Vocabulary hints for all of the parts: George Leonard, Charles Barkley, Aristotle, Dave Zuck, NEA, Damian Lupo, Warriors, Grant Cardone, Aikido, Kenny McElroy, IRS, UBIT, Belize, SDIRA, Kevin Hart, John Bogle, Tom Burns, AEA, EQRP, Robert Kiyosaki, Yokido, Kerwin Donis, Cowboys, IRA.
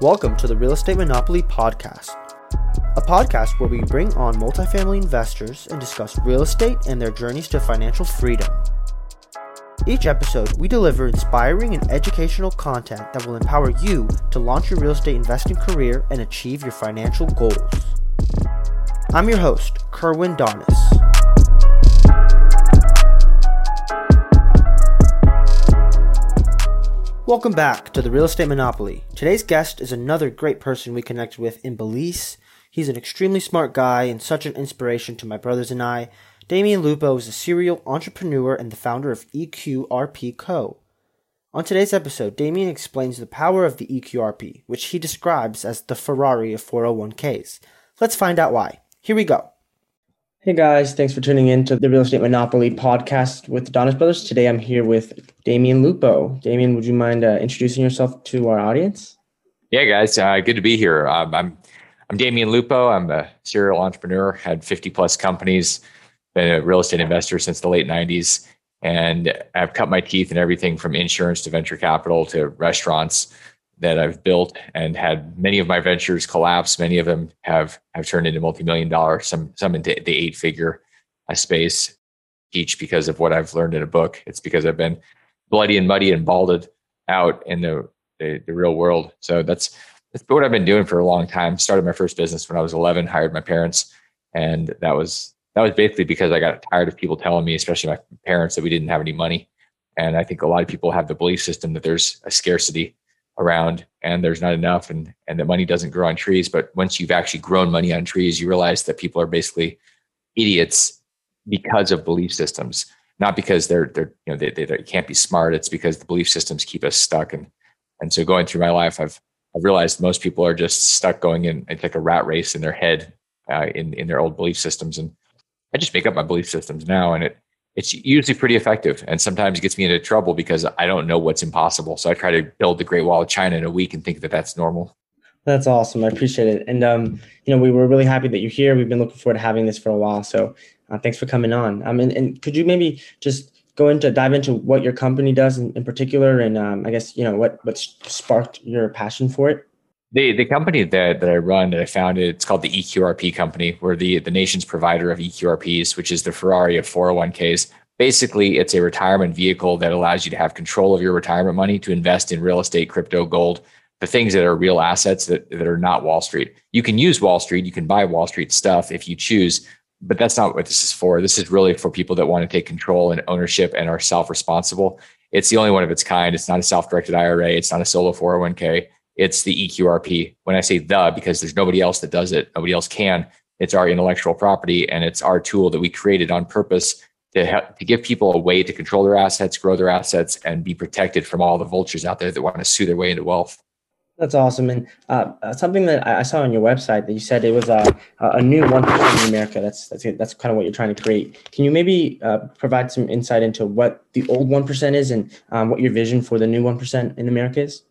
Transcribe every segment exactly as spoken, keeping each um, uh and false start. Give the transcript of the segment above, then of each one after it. Welcome to the Real Estate Monopoly Podcast, a podcast where we bring on multifamily investors and discuss real estate and their journeys to financial freedom. Each episode, we deliver inspiring and educational content that will empower you to launch your real estate investing career and achieve your financial goals. I'm your host, Kerwin Donis. Welcome back to the Real Estate Monopoly. Today's guest is another great person we connected with in Belize. He's an extremely smart guy and such an inspiration to my brothers and I. Damian Lupo is a serial entrepreneur and the founder of E Q R P Co. On today's episode, Damian explains the power of the E Q R P, which he describes as the Ferrari of four oh one k's. Let's find out why. Here we go. Hey guys, thanks for tuning in to the Real Estate Monopoly Podcast with the Donis Brothers. Today I'm here with Damian Lupo. Damian, would you mind uh, introducing yourself to our audience? Yeah, guys, uh, good to be here. Um, I'm I'm Damian Lupo. I'm a serial entrepreneur, had fifty plus companies, been a real estate investor since the late nineties, and I've cut my teeth in everything from insurance to venture capital to restaurants that I've built, and had many of my ventures collapse. Many of them have, have turned into multi-million dollar, some, some into the eight figure space, each because of what I've learned in a book. It's because I've been bloody and muddy and balded out in the, the, the real world. So that's, that's what I've been doing for a long time. Started my first business when I was eleven, hired my parents. And that was, that was basically because I got tired of people telling me, especially my parents, that we didn't have any money. And I think a lot of people have the belief system that there's a scarcity around and there's not enough, and and that money doesn't grow on trees. But once you've actually grown money on trees, you realize that people are basically idiots because of belief systems, not because they're they're you know they they, they can't be smart. It's because the belief systems keep us stuck. And and so going through my life, I've I've realized most people are just stuck going in. It's like a rat race in their head, uh, in in their old belief systems. And I just make up my belief systems now, and it it's usually pretty effective, and sometimes it gets me into trouble because I don't know what's impossible. So I try to build the Great Wall of China in a week and think that that's normal. That's awesome. I appreciate it. And, um, you know, we were really happy that you're here. We've been looking forward to having this for a while. So uh, thanks for coming on. Um, and, and could you maybe just go into dive into what your company does in, in particular? And um, I guess, you know, what, what sparked your passion for it? The the company that that I run, that I founded, it's called the E Q R P Company. We're the, the nation's provider of E Q R Ps, which is the Ferrari of four oh one k's. Basically, it's a retirement vehicle that allows you to have control of your retirement money to invest in real estate, crypto, gold, the things that are real assets that, that are not Wall Street. You can use Wall Street, you can buy Wall Street stuff if you choose, but that's not what this is for. This is really for people that want to take control and ownership and are self-responsible. It's the only one of its kind. It's not a self-directed I R A. It's not a solo four oh one k. It's the E Q R P. When I say the, because there's nobody else that does it, nobody else can. It's our intellectual property, and it's our tool that we created on purpose to help, to give people a way to control their assets, grow their assets, and be protected from all the vultures out there that want to sue their way into wealth. That's awesome. And uh, something that I saw on your website that you said it was a, a new one percent in America. That's that's that's kind of what you're trying to create. Can you maybe uh, provide some insight into what the old one percent is, and um, what your vision for the new one percent in America is?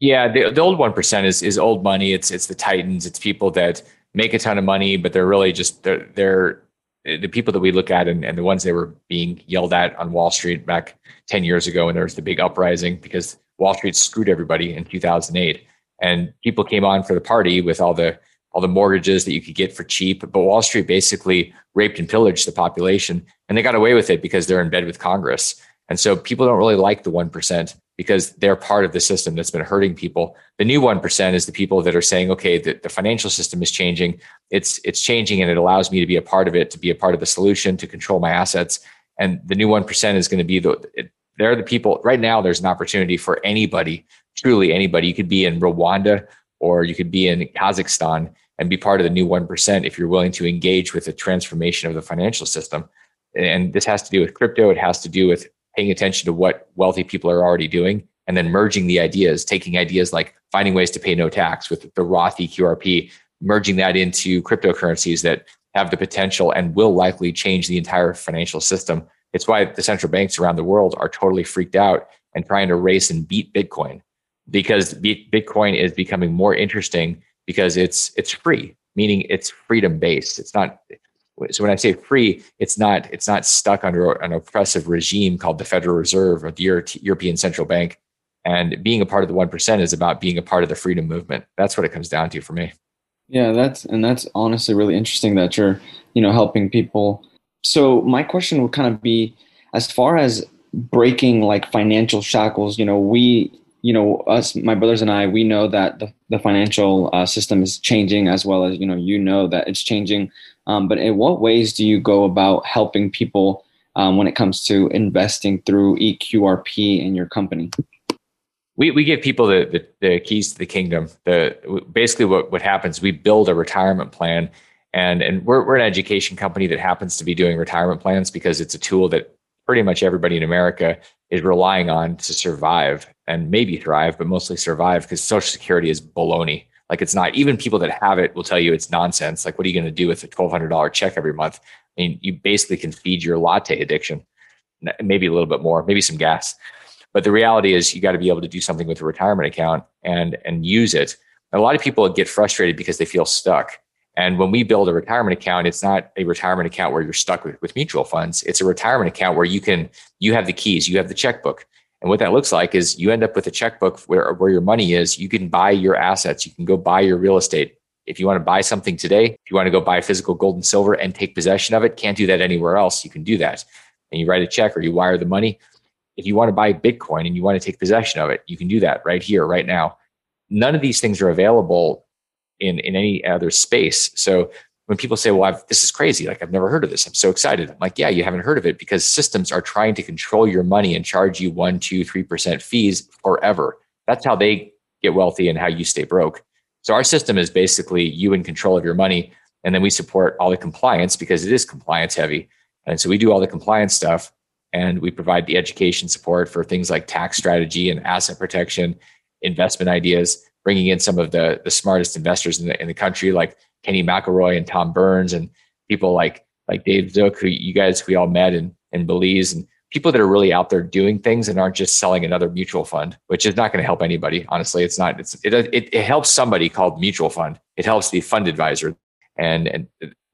Yeah, the, the old one percent is is old money. It's it's the titans. It's people that make a ton of money, but they're really just they're, they're the people that we look at, and, and the ones that were being yelled at on Wall Street back ten years ago when there was the big uprising because Wall Street screwed everybody in two thousand eight, and people came on for the party with all the all the mortgages that you could get for cheap. But Wall Street basically raped and pillaged the population, and they got away with it because they're in bed with Congress. And so people don't really like the one percent because they're part of the system that's been hurting people. The new one percent is the people that are saying, okay, the, the financial system is changing. It's it's changing, and it allows me to be a part of it, to be a part of the solution, to control my assets. And the new one percent is going to be the, they're the people. Right now, there's an opportunity for anybody, truly anybody. You could be in Rwanda or you could be in Kazakhstan and be part of the new one percent if you're willing to engage with the transformation of the financial system. And this has to do with crypto. It has to do with paying attention to what wealthy people are already doing, and then merging the ideas, taking ideas like finding ways to pay no tax with the Roth E Q R P, merging that into cryptocurrencies that have the potential and will likely change the entire financial system. It's why the central banks around the world are totally freaked out and trying to race and beat Bitcoin, because Bitcoin is becoming more interesting because it's it's free, meaning it's freedom based. It's not So when I say free, it's not it's not stuck under an oppressive regime called the Federal Reserve or the Euro- European Central Bank. And being a part of the one percent is about being a part of the freedom movement. That's what it comes down to for me. Yeah, that's and that's honestly really interesting that you're, you know, helping people. So my question would kind of be, as far as breaking like financial shackles, you know, we, you know, us, my brothers and I, we know that the, the financial uh, system is changing, as well as, you know, you know that it's changing. Um, but in what ways do you go about helping people um, when it comes to investing through E Q R P in your company? We we give people the, the, the keys to the kingdom. The basically what, what happens, we build a retirement plan, and and we're we're an education company that happens to be doing retirement plans because it's a tool that pretty much everybody in America is relying on to survive and maybe thrive, but mostly survive, because Social Security is baloney. Like, it's not, even people that have it will tell you it's nonsense. Like, what are you going to do with a twelve hundred dollars check every month? I mean, you basically can feed your latte addiction, maybe a little bit more, maybe some gas. But the reality is, you got to be able to do something with a retirement account and, and use it. And a lot of people get frustrated because they feel stuck. And when we build a retirement account, it's not a retirement account where you're stuck with, with mutual funds. It's a retirement account where you can, you have the keys, you have the checkbook. And what that looks like is you end up with a checkbook where, where your money is. You can buy your assets. You can go buy your real estate. If you want to buy something today, if you want to go buy physical gold and silver and take possession of it, can't do that anywhere else. You can do that. And you write a check or you wire the money. If you want to buy Bitcoin and you want to take possession of it, you can do that right here, right now. None of these things are available in, in any other space. So when people say, well, I've, this is crazy, like, I've never heard of this, I'm so excited. I'm like, yeah, you haven't heard of it because systems are trying to control your money and charge you one, two, three percent fees forever. That's how they get wealthy and how you stay broke. So our system is basically you in control of your money. And then we support all the compliance because it is compliance heavy. And so we do all the compliance stuff. And we provide the education support for things like tax strategy and asset protection, investment ideas, bringing in some of the, the smartest investors in the, in the country, like Kenny McElroy and Tom Burns, and people like like Dave Zuck, who you guys, we all met in, in Belize, and people that are really out there doing things and aren't just selling another mutual fund, which is not going to help anybody. Honestly, it's not. It's, it, it it helps somebody called mutual fund. It helps the fund advisor, and and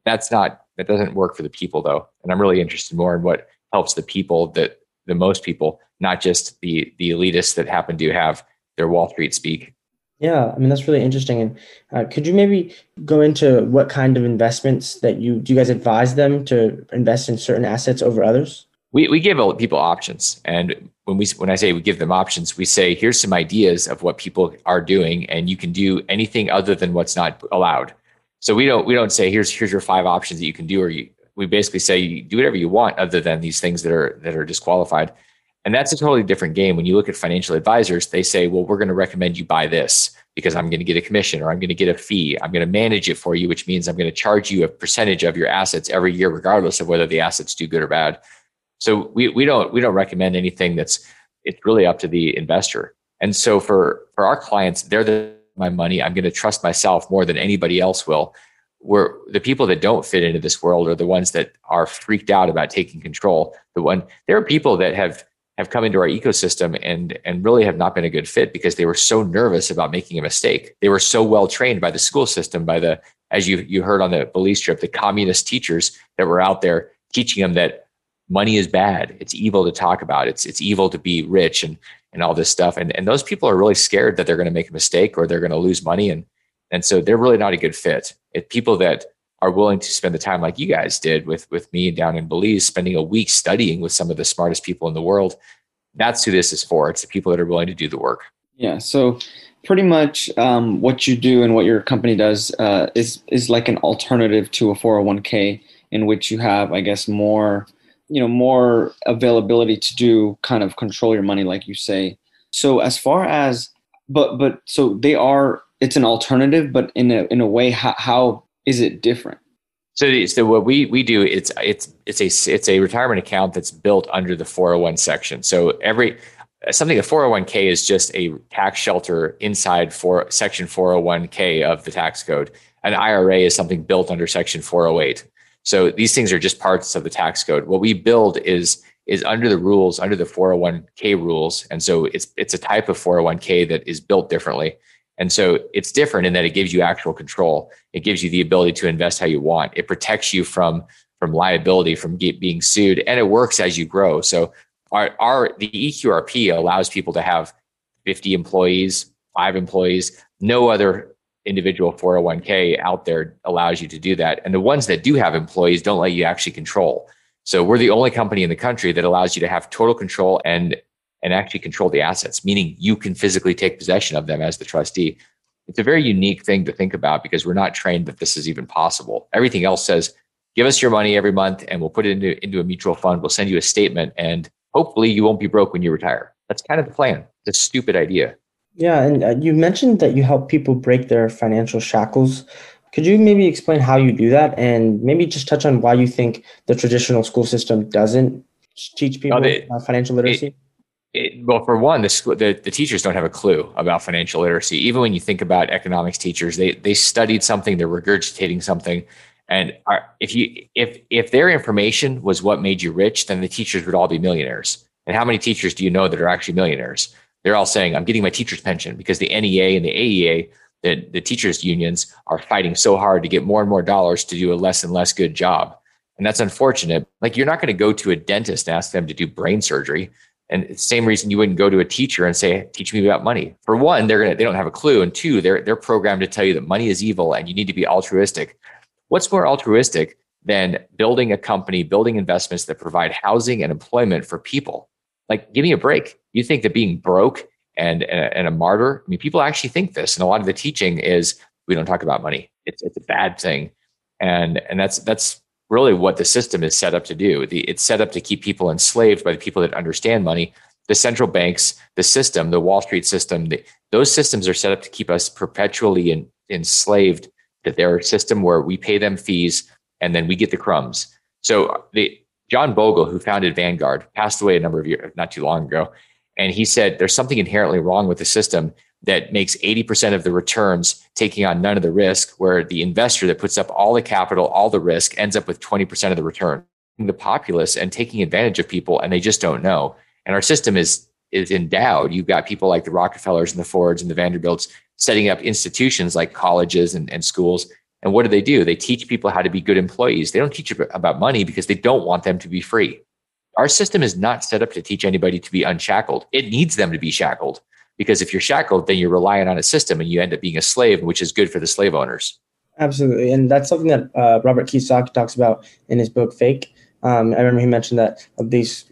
that's not that doesn't work for the people though. And I'm really interested more in what helps the people, that the most people, not just the the elitists that happen to have their Wall Street speak. Yeah, I mean, that's really interesting. And uh, could you maybe go into what kind of investments that you do? You guys advise them to invest in certain assets over others? We we give people options, and when we when I say we give them options, we say here's some ideas of what people are doing, and you can do anything other than what's not allowed. So we don't we don't say here's here's your five options that you can do, or you. We basically say you do whatever you want other than these things that are that are disqualified. And that's a totally different game. When you look at financial advisors, they say, well, we're going to recommend you buy this because I'm going to get a commission, or I'm going to get a fee. I'm going to manage it for you, which means I'm going to charge you a percentage of your assets every year, regardless of whether the assets do good or bad. So we we don't we don't recommend anything. That's it's really up to the investor. And so for, for our clients, they're the my money. I'm going to trust myself more than anybody else will. Where the people that don't fit into this world are the ones that are freaked out about taking control. The one there are people that have have come into our ecosystem and and really have not been a good fit because they were so nervous about making a mistake. They were so well trained by the school system, by the as you you heard on the Belize trip, the communist teachers that were out there teaching them that money is bad. It's evil to talk about. It's it's evil to be rich and and all this stuff. And and those people are really scared that they're going to make a mistake or they're going to lose money. And And so they're really not a good fit. If people that are willing to spend the time like you guys did with, with me down in Belize, spending a week studying with some of the smartest people in the world, that's who this is for. It's the people that are willing to do the work. Yeah. So pretty much um, what you do and what your company does uh, is is like an alternative to a four oh one k, in which you have, I guess, more, you know, more availability to do kind of control your money, like you say. So as far as, but but so they are, it's an alternative, but in a in a way, how, how is it different? So, so what we we do, it's it's it's a it's a retirement account that's built under the four oh one section. So every something a four oh one k is just a tax shelter inside for section four oh one k of the tax code. An I R A is something built under section four oh eight. So these things are just parts of the tax code. What we build is is under the rules, under the four oh one k rules, and so it's it's a type of four oh one k that is built differently. And so it's different in that it gives you actual control. It gives you the ability to invest how you want. It protects you from, from liability, from get, being sued, and it works as you grow. So our, our the E Q R P allows people to have fifty employees, five employees. No other individual four oh one k out there allows you to do that. And the ones that do have employees don't let you actually control. So we're the only company in the country that allows you to have total control and and actually control the assets, meaning you can physically take possession of them as the trustee. It's a very unique thing to think about because we're not trained that this is even possible. Everything else says, give us your money every month and we'll put it into, into a mutual fund. We'll send you a statement and hopefully you won't be broke when you retire. That's kind of the plan. It's a stupid idea. Yeah. And you mentioned that you help people break their financial shackles. Could you maybe explain how you do that and maybe just touch on why you think the traditional school system doesn't teach people oh, they, about financial literacy? It, It, well, for one, the, school, the the teachers don't have a clue about financial literacy. Even when you think about economics teachers, they they studied something, they're regurgitating something, and are, if you if if their information was what made you rich, then the teachers would all be millionaires. And how many teachers do you know that are actually millionaires? They're all saying, "I'm getting my teacher's pension," because the N E A and the A E A, the the teachers unions, are fighting so hard to get more and more dollars to do a less and less good job, and that's unfortunate. Like, you're not going to go to a dentist and ask them to do brain surgery. And it's the same reason you wouldn't go to a teacher and say, teach me about money. For one, they're gonna, they don't have a clue. And two, they're, they're programmed to tell you that money is evil and you need to be altruistic. What's more altruistic than building a company, building investments that provide housing and employment for people? Like, give me a break. You think that being broke and, and, and a martyr, I mean, people actually think this. And a lot of the teaching is, we don't talk about money. It's, it's a bad thing. And, and that's, that's, really what the system is set up to do. The, it's set up to keep people enslaved by the people that understand money. The central banks, the system, the Wall Street system, the, those systems are set up to keep us perpetually in, enslaved to their system where we pay them fees and then we get the crumbs. So the, John Bogle, who founded Vanguard, passed away a number of years, not too long ago. And he said, there's something inherently wrong with the system that makes eighty percent of the returns taking on none of the risk, where the investor that puts up all the capital, all the risk, ends up with twenty percent of the return. The populace and taking advantage of people, and they just don't know. And our system is, is endowed. You've got people like the Rockefellers and the Fords and the Vanderbilts setting up institutions like colleges and, and schools. And what do they do? They teach people how to be good employees. They don't teach about money because they don't want them to be free. Our system is not set up to teach anybody to be unshackled. It needs them to be shackled. Because if you're shackled, then you're reliant on a system and you end up being a slave, which is good for the slave owners. Absolutely. And that's something that uh, Robert Kiyosaki talks about in his book, Fake. Um, I remember he mentioned that of these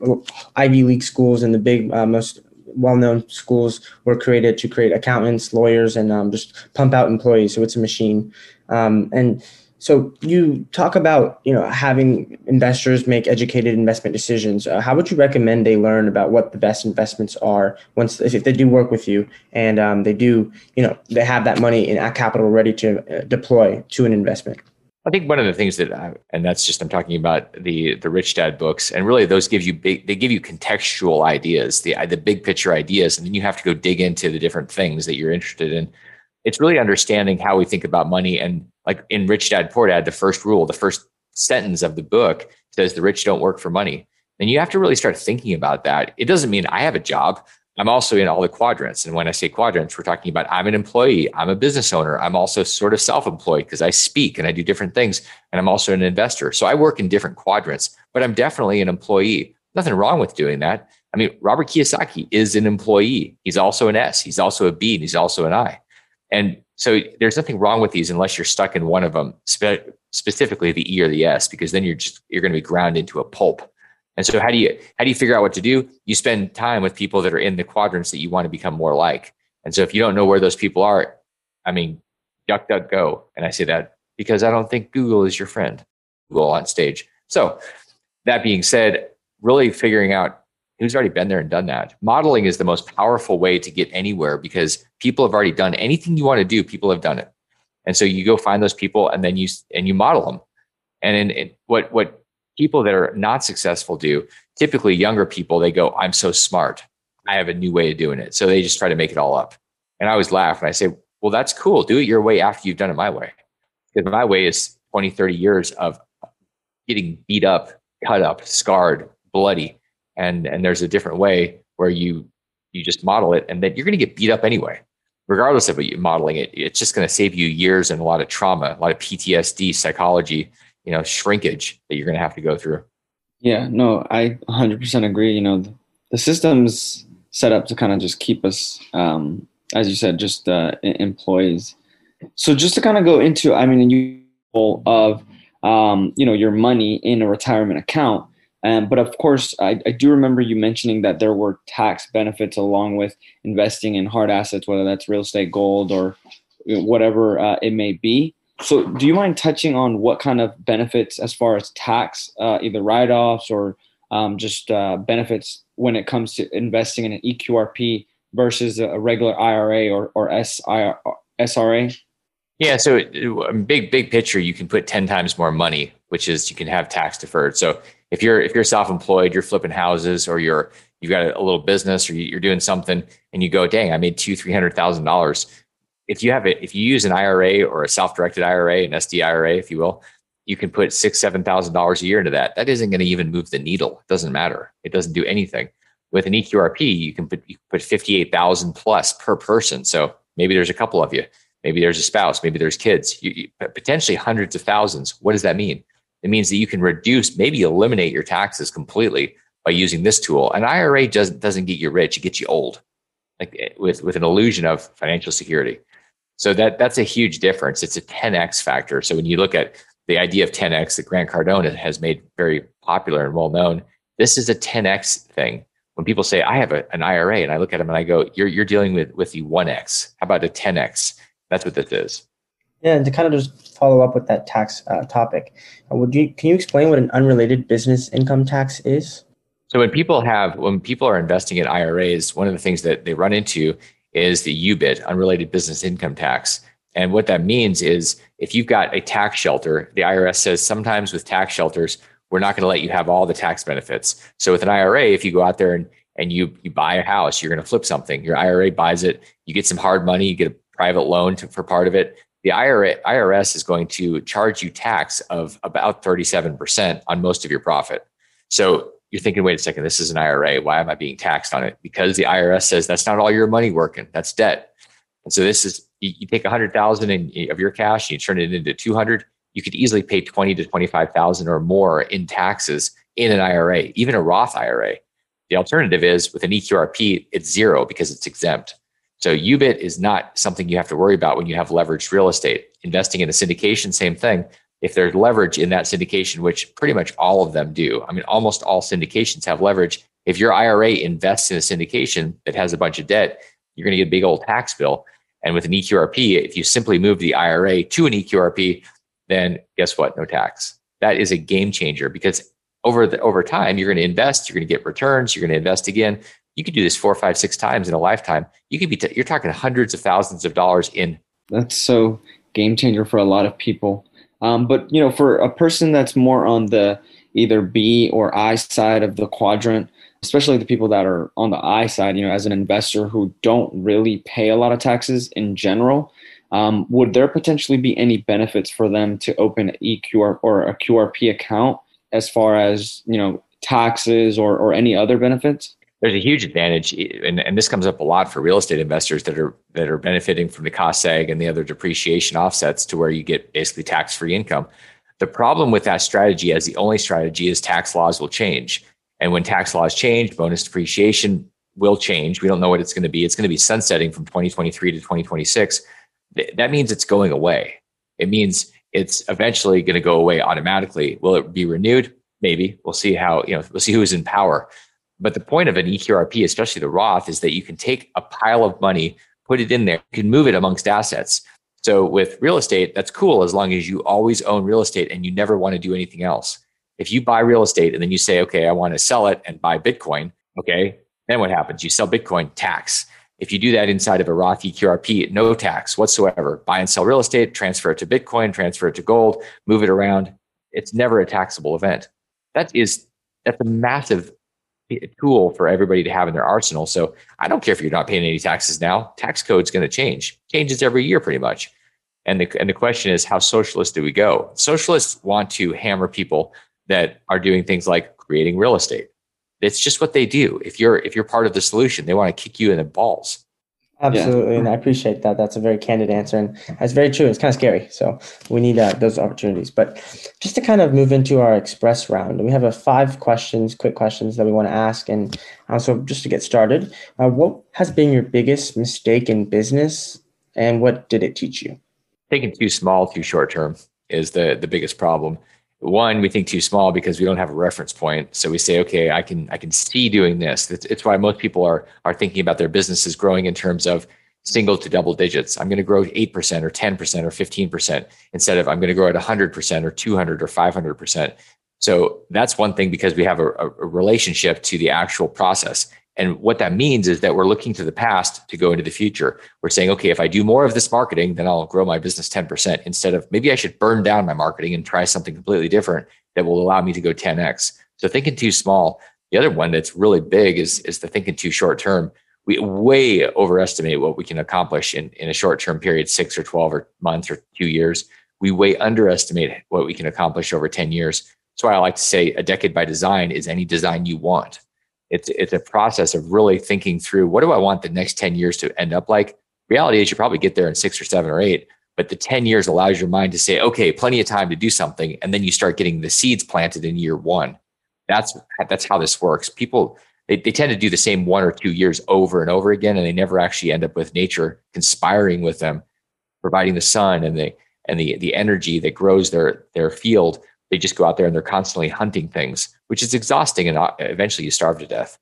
Ivy League schools and the big, uh, most well-known schools were created to create accountants, lawyers, and um, just pump out employees. So it's a machine. Um, and so you talk about, you know, having investors make educated investment decisions. Uh, how would you recommend they learn about what the best investments are once, if they do work with you and um, they do, you know, they have that money in capital ready to deploy to an investment? I think one of the things that, I, and that's just, I'm talking about the the Rich Dad books, and really those give you big, they give you contextual ideas, the the big picture ideas, and then you have to go dig into the different things that you're interested in. It's really understanding how we think about money. And like in Rich Dad, Poor Dad, the first rule, the first sentence of the book says the rich don't work for money. And you have to really start thinking about that. It doesn't mean I have a job. I'm also in all the quadrants. And when I say quadrants, we're talking about I'm an employee, I'm a business owner. I'm also sort of self-employed because I speak and I do different things. And I'm also an investor. So I work in different quadrants, but I'm definitely an employee. Nothing wrong with doing that. I mean, Robert Kiyosaki is an employee. He's also an S, he's also a B, and he's also an I. And so there's nothing wrong with these unless you're stuck in one of them, spe- specifically the E or the S, because then you're just, you're going to be ground into a pulp. And so how do you, how do you figure out what to do? You spend time with people that are in the quadrants that you want to become more like. And so if you don't know where those people are, I mean, duck, duck, go. And I say that because I don't think Google is your friend, Google on stage. So that being said, really figuring out who's already been there and done that. Modeling is the most powerful way to get anywhere because people have already done anything you want to do. People have done it. And so you go find those people and then you, and you model them. And in, in what, what people that are not successful do, typically younger people, they go, I'm so smart. I have a new way of doing it. So they just try to make it all up. And I always laugh and I say, well, that's cool. Do it your way after you've done it my way. Because my way is twenty, thirty years of getting beat up, cut up, scarred, bloody. And and there's a different way where you you just model it and that you're going to get beat up anyway. regardless of what you're modeling it, it's just going to save you years and a lot of trauma, a lot of P T S D, psychology, you know, shrinkage that you're going to have to go through. Yeah, no, I one hundred percent agree. You know, the system's set up to kind of just keep us, um, as you said, just uh, employees. So just to kind of go into, I mean, you of, um, you know, your money in a retirement account. Um, but of course, I, I do remember you mentioning that there were tax benefits along with investing in hard assets, whether that's real estate, gold, or whatever uh, it may be. So do you mind touching on what kind of benefits as far as tax, uh, either write-offs or um, just uh, benefits when it comes to investing in an E Q R P versus a regular I R A or, or S R A? Yeah, so big, big picture, you can put ten times more money, which is you can have tax deferred. So if you're if you're self-employed, you're flipping houses, or you're you've got a little business, or you're doing something, and you go, dang, I made two, three hundred thousand dollars. If you have it, if you use an I R A or a self-directed I R A, an S D I R A, if you will, you can put six, seven thousand dollars a year into that. That isn't going to even move the needle. It doesn't matter. It doesn't do anything. With an E Q R P, you can put you can put fifty-eight thousand plus per person. So maybe there's a couple of you. Maybe there's a spouse. Maybe there's kids. You, you, potentially hundreds of thousands. What does that mean? It means that you can reduce, maybe eliminate your taxes completely by using this tool. An I R A doesn't doesn't get you rich; it gets you old, like with with an illusion of financial security. So that that's a huge difference. It's a ten x factor. So when you look at the idea of ten x that Grant Cardone has made very popular and well known, this is a ten x thing. When people say I have a, an I R A, and I look at them and I go, "You're you're dealing with with the one x. How about a ten x?" That's what this is. Yeah, and to kind of just follow up with that tax uh, topic, would you can you explain what an unrelated business income tax is? So when people have when people are investing in I R As, one of the things that they run into is the U B I T, unrelated business income tax. And what that means is if you've got a tax shelter, the I R S says sometimes with tax shelters, we're not going to let you have all the tax benefits. So with an I R A, if you go out there and and you you buy a house, you're going to flip something. Your I R A buys it. You get some hard money. You get a private loan to, for part of it. The I R S is going to charge you tax of about thirty-seven percent on most of your profit. So you're thinking, wait a second, this is an I R A. Why am I being taxed on it? Because the I R S says that's not all your money working. That's debt. And so this is, you, you take one hundred thousand dollars of your cash, and you turn it into two hundred thousand dollars. You could easily pay twenty thousand dollars to twenty-five thousand dollars or more in taxes in an I R A, even a Roth I R A. The alternative is with an E Q R P, it's zero because it's exempt. So U B I T is not something you have to worry about when you have leveraged real estate. Investing in a syndication, same thing. If there's leverage in that syndication, which pretty much all of them do, I mean, almost all syndications have leverage. If your I R A invests in a syndication that has a bunch of debt, you're going to get a big old tax bill. And with an E Q R P, if you simply move the I R A to an E Q R P, then guess what? No tax. That is a game changer because over the, over time, you're going to invest, you're going to get returns, you're going to invest again. You could do this four, five, six times in a lifetime. You could be, t- you're talking hundreds of thousands of dollars in. That's so game changer for a lot of people. Um, but, you know, for a person that's more on the either B or I side of the quadrant, especially the people that are on the I side, you know, as an investor who don't really pay a lot of taxes in general, um, would there potentially be any benefits for them to open an E Q R or a Q R P account as far as, you know, taxes or, or any other benefits? There's a huge advantage, and, and this comes up a lot for real estate investors that are that are benefiting from the cost seg and the other depreciation offsets to where you get basically tax-free income. The problem with that strategy as the only strategy is tax laws will change. And when tax laws change, bonus depreciation will change. We don't know what it's going to be. It's going to be sunsetting from twenty twenty-three to twenty twenty-six. That means it's going away. It means it's eventually going to go away automatically. Will it be renewed? Maybe. We'll see how, you know, we'll see who is in power. But the point of an E Q R P, especially the Roth, is that you can take a pile of money, put it in there, you can move it amongst assets. So with real estate, that's cool as long as you always own real estate and you never want to do anything else. If you buy real estate and then you say, okay, I want to sell it and buy Bitcoin, okay, then what happens? You sell Bitcoin, tax. If you do that inside of a Roth E Q R P, no tax whatsoever. Buy and sell real estate, transfer it to Bitcoin, transfer it to gold, move it around. It's never a taxable event. That is, that's a massive a tool for everybody to have in their arsenal. So I don't care if you're not paying any taxes now. Tax code's going to change. Changes every year pretty much. And the and the question is, how socialist do we go? Socialists want to hammer people that are doing things like creating real estate. It's just what they do. If you're if you're part of the solution, they want to kick you in the balls. Absolutely. Yeah. And I appreciate that. That's a very candid answer. And that's very true. It's kind of scary. So we need uh, those opportunities. But just to kind of move into our express round, we have a five questions, quick questions that we want to ask. And also just to get started, uh, what has been your biggest mistake in business and what did it teach you? Thinking too small, too short term is the, the biggest problem. One, we think too small because we don't have a reference point. So we say, okay, I can I can see doing this. It's, it's why most people are are thinking about their businesses growing in terms of single to double digits. I'm going to grow eight percent or ten percent or fifteen percent instead of I'm going to grow at one hundred percent or two hundred or five hundred percent. So that's one thing because we have a, a relationship to the actual process. And what that means is that we're looking to the past to go into the future. We're saying, okay, if I do more of this marketing, then I'll grow my business ten percent instead of maybe I should burn down my marketing and try something completely different that will allow me to go ten X. So thinking too small. The other one that's really big is, is the thinking too short term. We way overestimate what we can accomplish in, in a short term period, six or twelve or months or two years. We way underestimate what we can accomplish over ten years. That's why I like to say a decade by design is any design you want. It's it's a process of really thinking through what do I want the next ten years to end up like? Reality is you probably get there in six or seven or eight, but the ten years allows your mind to say, okay, plenty of time to do something. And then you start getting the seeds planted in year one. That's that's how this works. People, they, they tend to do the same one or two years over and over again, and they never actually end up with nature conspiring with them, providing the sun and the and the the energy that grows their their field. They just go out there and they're constantly hunting things, which is exhausting. And eventually you starve to death.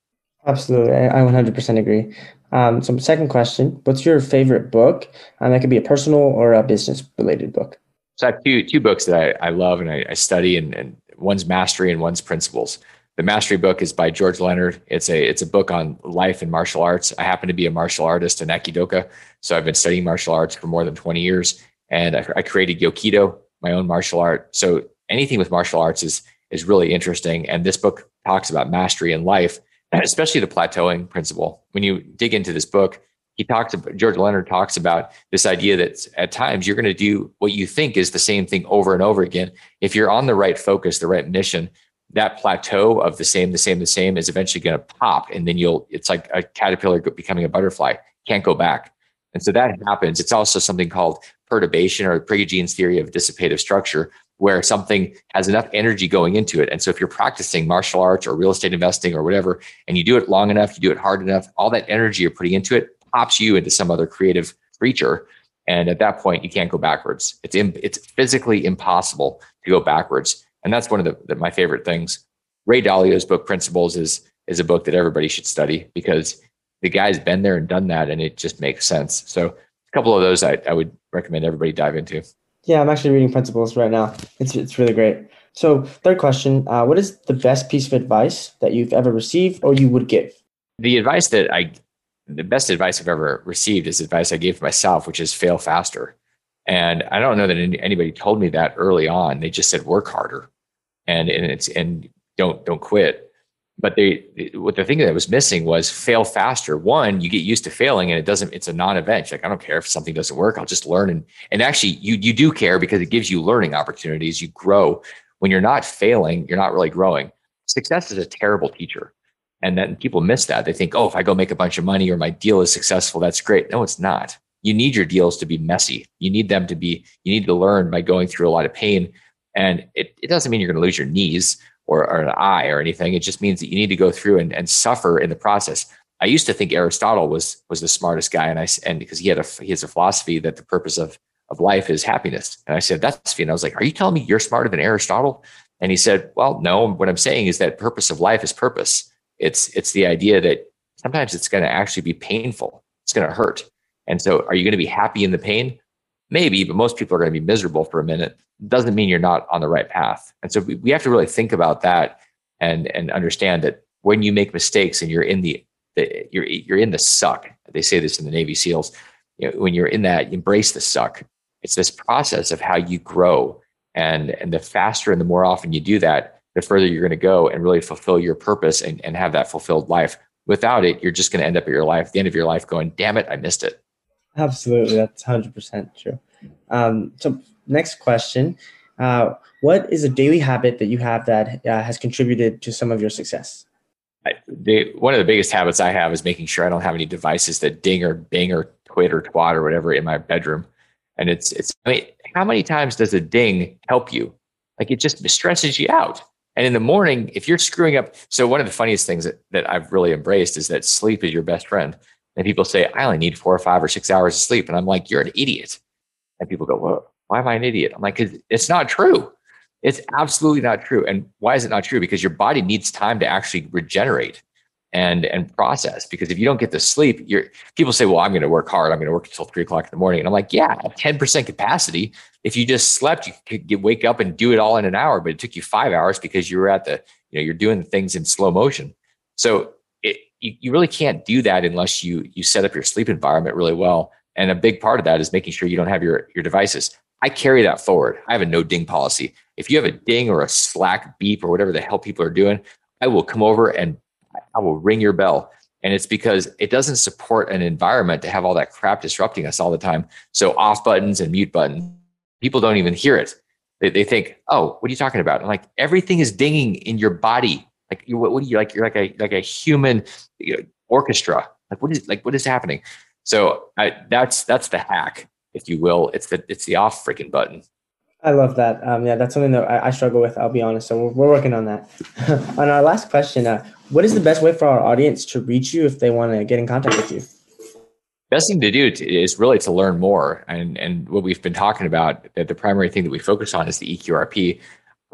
Absolutely. I one hundred percent agree. Um, so second question, what's your favorite book? Um, that could be a personal or a business related book. So I have two, two books that I, I love and I, I study and, and one's Mastery and one's Principles. The Mastery book is by George Leonard. It's a, it's a book on life and martial arts. I happen to be a martial artist in Aikido. So I've been studying martial arts for more than twenty years and I, I created Yokido, my own martial art. So anything with martial arts is, is really interesting. And this book talks about mastery in life, and especially the plateauing principle. When you dig into this book, he talks, George Leonard talks about this idea that at times you're going to do what you think is the same thing over and over again. If you're on the right focus, the right mission, that plateau of the same, the same, the same is eventually going to pop. And then you'll, it's like a caterpillar becoming a butterfly, can't go back. And so that happens. It's also something called perturbation or Prigogine's theory of dissipative structure, where something has enough energy going into it. And so if you're practicing martial arts or real estate investing or whatever, and you do it long enough, you do it hard enough, all that energy you're putting into it pops you into some other creative creature. And at that point, you can't go backwards. It's in, it's physically impossible to go backwards. And that's one of the, the, my favorite things. Ray Dalio's book, Principles, is, is a book that everybody should study because the guy's been there and done that, and it just makes sense. So a couple of those I, I would recommend everybody dive into. Yeah, I'm actually reading Principles right now. It's it's really great. So third question, uh, what is the best piece of advice that you've ever received or you would give? The advice that I, the best advice I've ever received is advice I gave myself, which is fail faster. And I don't know that anybody told me that early on. They just said, work harder and, and it's, and don't, don't quit. But they, what the thing that was missing was fail faster. One, you get used to failing and it doesn't, it's a non-event. You're like, I don't care if something doesn't work, I'll just learn. And, and actually you, you do care because it gives you learning opportunities. You grow. When you're not failing, you're not really growing. Success is a terrible teacher. And then people miss that. They think, oh, if I go make a bunch of money or my deal is successful, that's great. No, it's not. You need your deals to be messy. You need them to be, you need to learn by going through a lot of pain. And it, it doesn't mean you're going to lose your knees Or, or an eye or anything. It just means that you need to go through and, and suffer in the process. I used to think Aristotle was was the smartest guy, and I and because he had a he has a philosophy that the purpose of of life is happiness. And I said that's and I was like, are you telling me you're smarter than Aristotle? And he said, well, no. What I'm saying is that purpose of life is purpose. It's it's the idea that sometimes it's going to actually be painful. It's going to hurt. And so, are you going to be happy in the pain? Maybe, but most people are going to be miserable for a minute. Doesn't mean you're not on the right path. And so we, we have to really think about that and, and understand that when you make mistakes and you're in the, the you're you're in the suck. They say this in the Navy SEALs. You know, when you're in that, embrace the suck. It's this process of how you grow. And, and the faster and the more often you do that, the further you're going to go and really fulfill your purpose and, and have that fulfilled life. Without it, you're just going to end up at your life, at the end of your life going, damn it, I missed it. Absolutely. That's one hundred percent true. Um, so next question, uh, what is a daily habit that you have that uh, has contributed to some of your success? I, the, one of the biggest habits I have is making sure I don't have any devices that ding or bing or twit or twat or whatever in my bedroom. And it's, it's, I mean, how many times does a ding help you? Like, it just stresses you out. And in the morning, if you're screwing up. So one of the funniest things that, that I've really embraced is that sleep is your best friend. And people say, I only need four or five or six hours of sleep. And I'm like, you're an idiot. And people go, well, why am I an idiot? I'm like, 'cause it's not true. It's absolutely not true. And why is it not true? Because your body needs time to actually regenerate and, and process. Because if you don't get the sleep, you're, people say, well, I'm going to work hard. I'm going to work until three o'clock in the morning. And I'm like, yeah, at ten percent capacity. If you just slept, you could get, wake up and do it all in an hour, but it took you five hours because you were at the, you know, you're doing things in slow motion. So it, you, you really can't do that unless you, you set up your sleep environment really well. And a big part of that is making sure you don't have your, your devices. I carry that forward. I have a no ding policy. If you have a ding or a Slack beep or whatever the hell people are doing, I will come over and I will ring your bell. And it's because it doesn't support an environment to have all that crap disrupting us all the time. So off buttons and mute buttons, people don't even hear it. They, they think, oh, what are you talking about? I'm like, everything is dinging in your body. Like, you, what, what do you like? You're like a, like a human you know, orchestra. Like, what is, like, what is happening? So I, that's, that's the hack, if you will. It's the, it's the off freaking button. I love that. Um, yeah, that's something that I, I struggle with, I'll be honest. So we're, we're working on that. On our last question, uh, what is the best way for our audience to reach you if they want to get in contact with you? Best thing to do to, is really to learn more. And, and what we've been talking about, that the primary thing that we focus on is the E Q R P.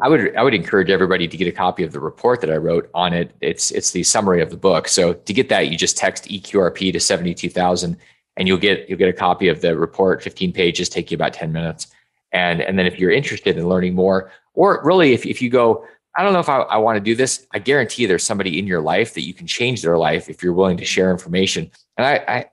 I would, I would encourage everybody to get a copy of the report that I wrote on it. It's, it's the summary of the book. So to get that, you just text E Q R P to seventy-two thousand and you'll get, you'll get a copy of the report, fifteen pages, take you about ten minutes. And, and then if you're interested in learning more, or really if, if you go, I don't know if I, I want to do this, I guarantee there's somebody in your life that you can change their life if you're willing to share information. And I, I,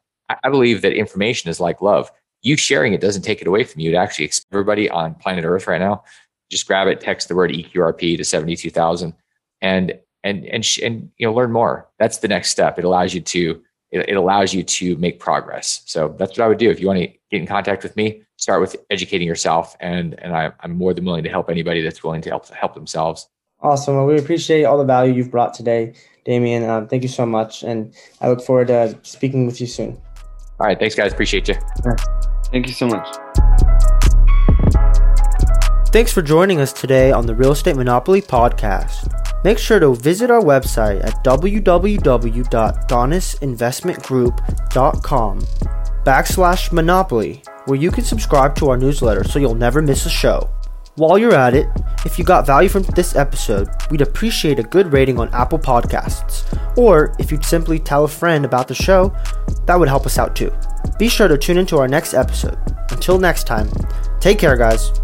I believe that information is like love. You sharing it doesn't take it away from you. It actually, everybody on planet Earth right now, just grab it, text the word E Q R P to seventy-two thousand and, and, and, sh- and, you know, learn more. That's the next step. It allows you to, it, it allows you to make progress. So that's what I would do. If you want to get in contact with me, start with educating yourself. And, and I, I'm more than willing to help anybody that's willing to help, help themselves. Awesome. Well, we appreciate all the value you've brought today, Damian. Um, thank you so much. And I look forward to speaking with you soon. All right. Thanks, guys. Appreciate you. Thank you so much. Thanks for joining us today on the Real Estate Monopoly Podcast. Make sure to visit our website at www.donisinvestmentgroup.com backslash monopoly, where you can subscribe to our newsletter so you'll never miss a show. While you're at it, if you got value from this episode, we'd appreciate a good rating on Apple Podcasts. Or if you'd simply tell a friend about the show, that would help us out too. Be sure to tune into our next episode. Until next time, take care, guys.